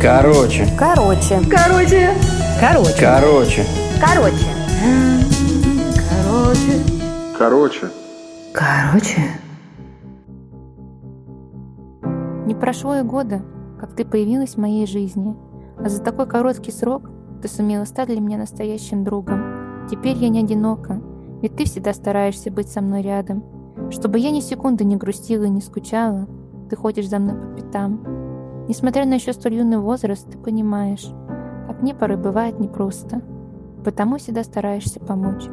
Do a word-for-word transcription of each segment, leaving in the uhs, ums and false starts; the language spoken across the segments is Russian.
Короче. Короче. Короче. Короче. Короче. Короче. Короче. Короче. Короче. Не прошло и года, как ты появилась в моей жизни, а за такой короткий срок ты сумела стать для меня настоящим другом. Теперь я не одинока, ведь ты всегда стараешься быть со мной рядом. Чтобы я ни секунды не грустила и не скучала, ты ходишь за мной по пятам. Несмотря на еще столь юный возраст, ты понимаешь, как мне порой бывает непросто, потому всегда стараешься помочь.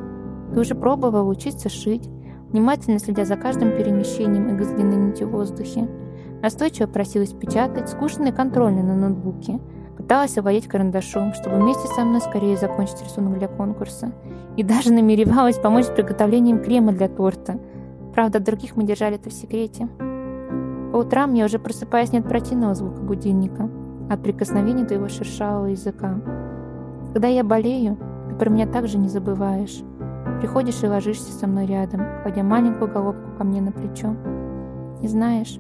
Ты уже пробовала учиться шить, внимательно следя за каждым перемещением и длиной нити в воздухе. Настойчиво просилась печатать скучные контрольные на ноутбуке, пыталась овладеть карандашом, чтобы вместе со мной скорее закончить рисунок для конкурса, и даже намеревалась помочь с приготовлением крема для торта. Правда, от других мы держали это в секрете. По утрам я уже просыпаюсь не от противного звука будильника, а от прикосновения твоего шершавого языка. Когда я болею, ты про меня также не забываешь. Приходишь и ложишься со мной рядом, кладя маленькую головку ко мне на плечо. И знаешь,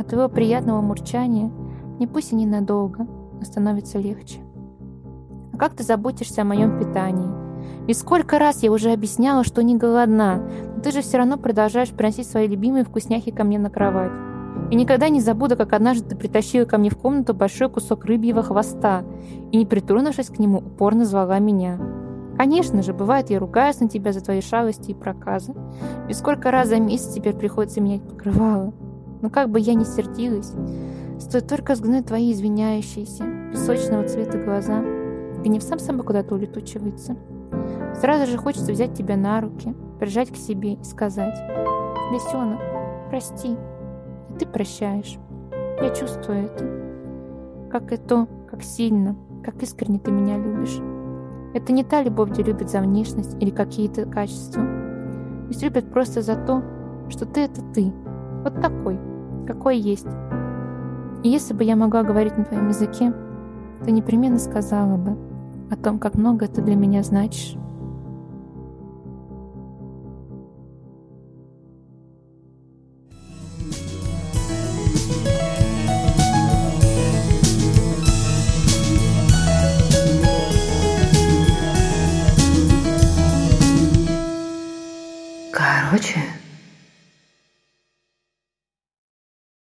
от твоего приятного мурчания мне пусть и ненадолго, но становится легче. А как ты заботишься о моем питании? И сколько раз я уже объясняла, что не голодна, но ты же все равно продолжаешь приносить свои любимые вкусняхи ко мне на кровать. И никогда не забуду, как однажды ты притащила ко мне в комнату большой кусок рыбьего хвоста и, не притронувшись к нему, упорно звала меня. Конечно же, бывает, я ругаюсь на тебя за твои шалости и проказы. И сколько раз за месяц теперь приходится менять покрывало. Но как бы я ни сердилась, стоит только взглянуть твои извиняющиеся, песочного цвета глаза, гнев сам собой куда-то улетучивается. Сразу же хочется взять тебя на руки, прижать к себе и сказать: «Лисёнок, прости». Ты прощаешь. Я чувствую это. Как и то, как сильно, как искренне ты меня любишь. Это не та любовь, где любят за внешность или какие-то качества. Ведь любят просто за то, что ты — это ты. Вот такой, какой есть. И если бы я могла говорить на твоем языке, то непременно сказала бы о том, как много ты для меня значишь.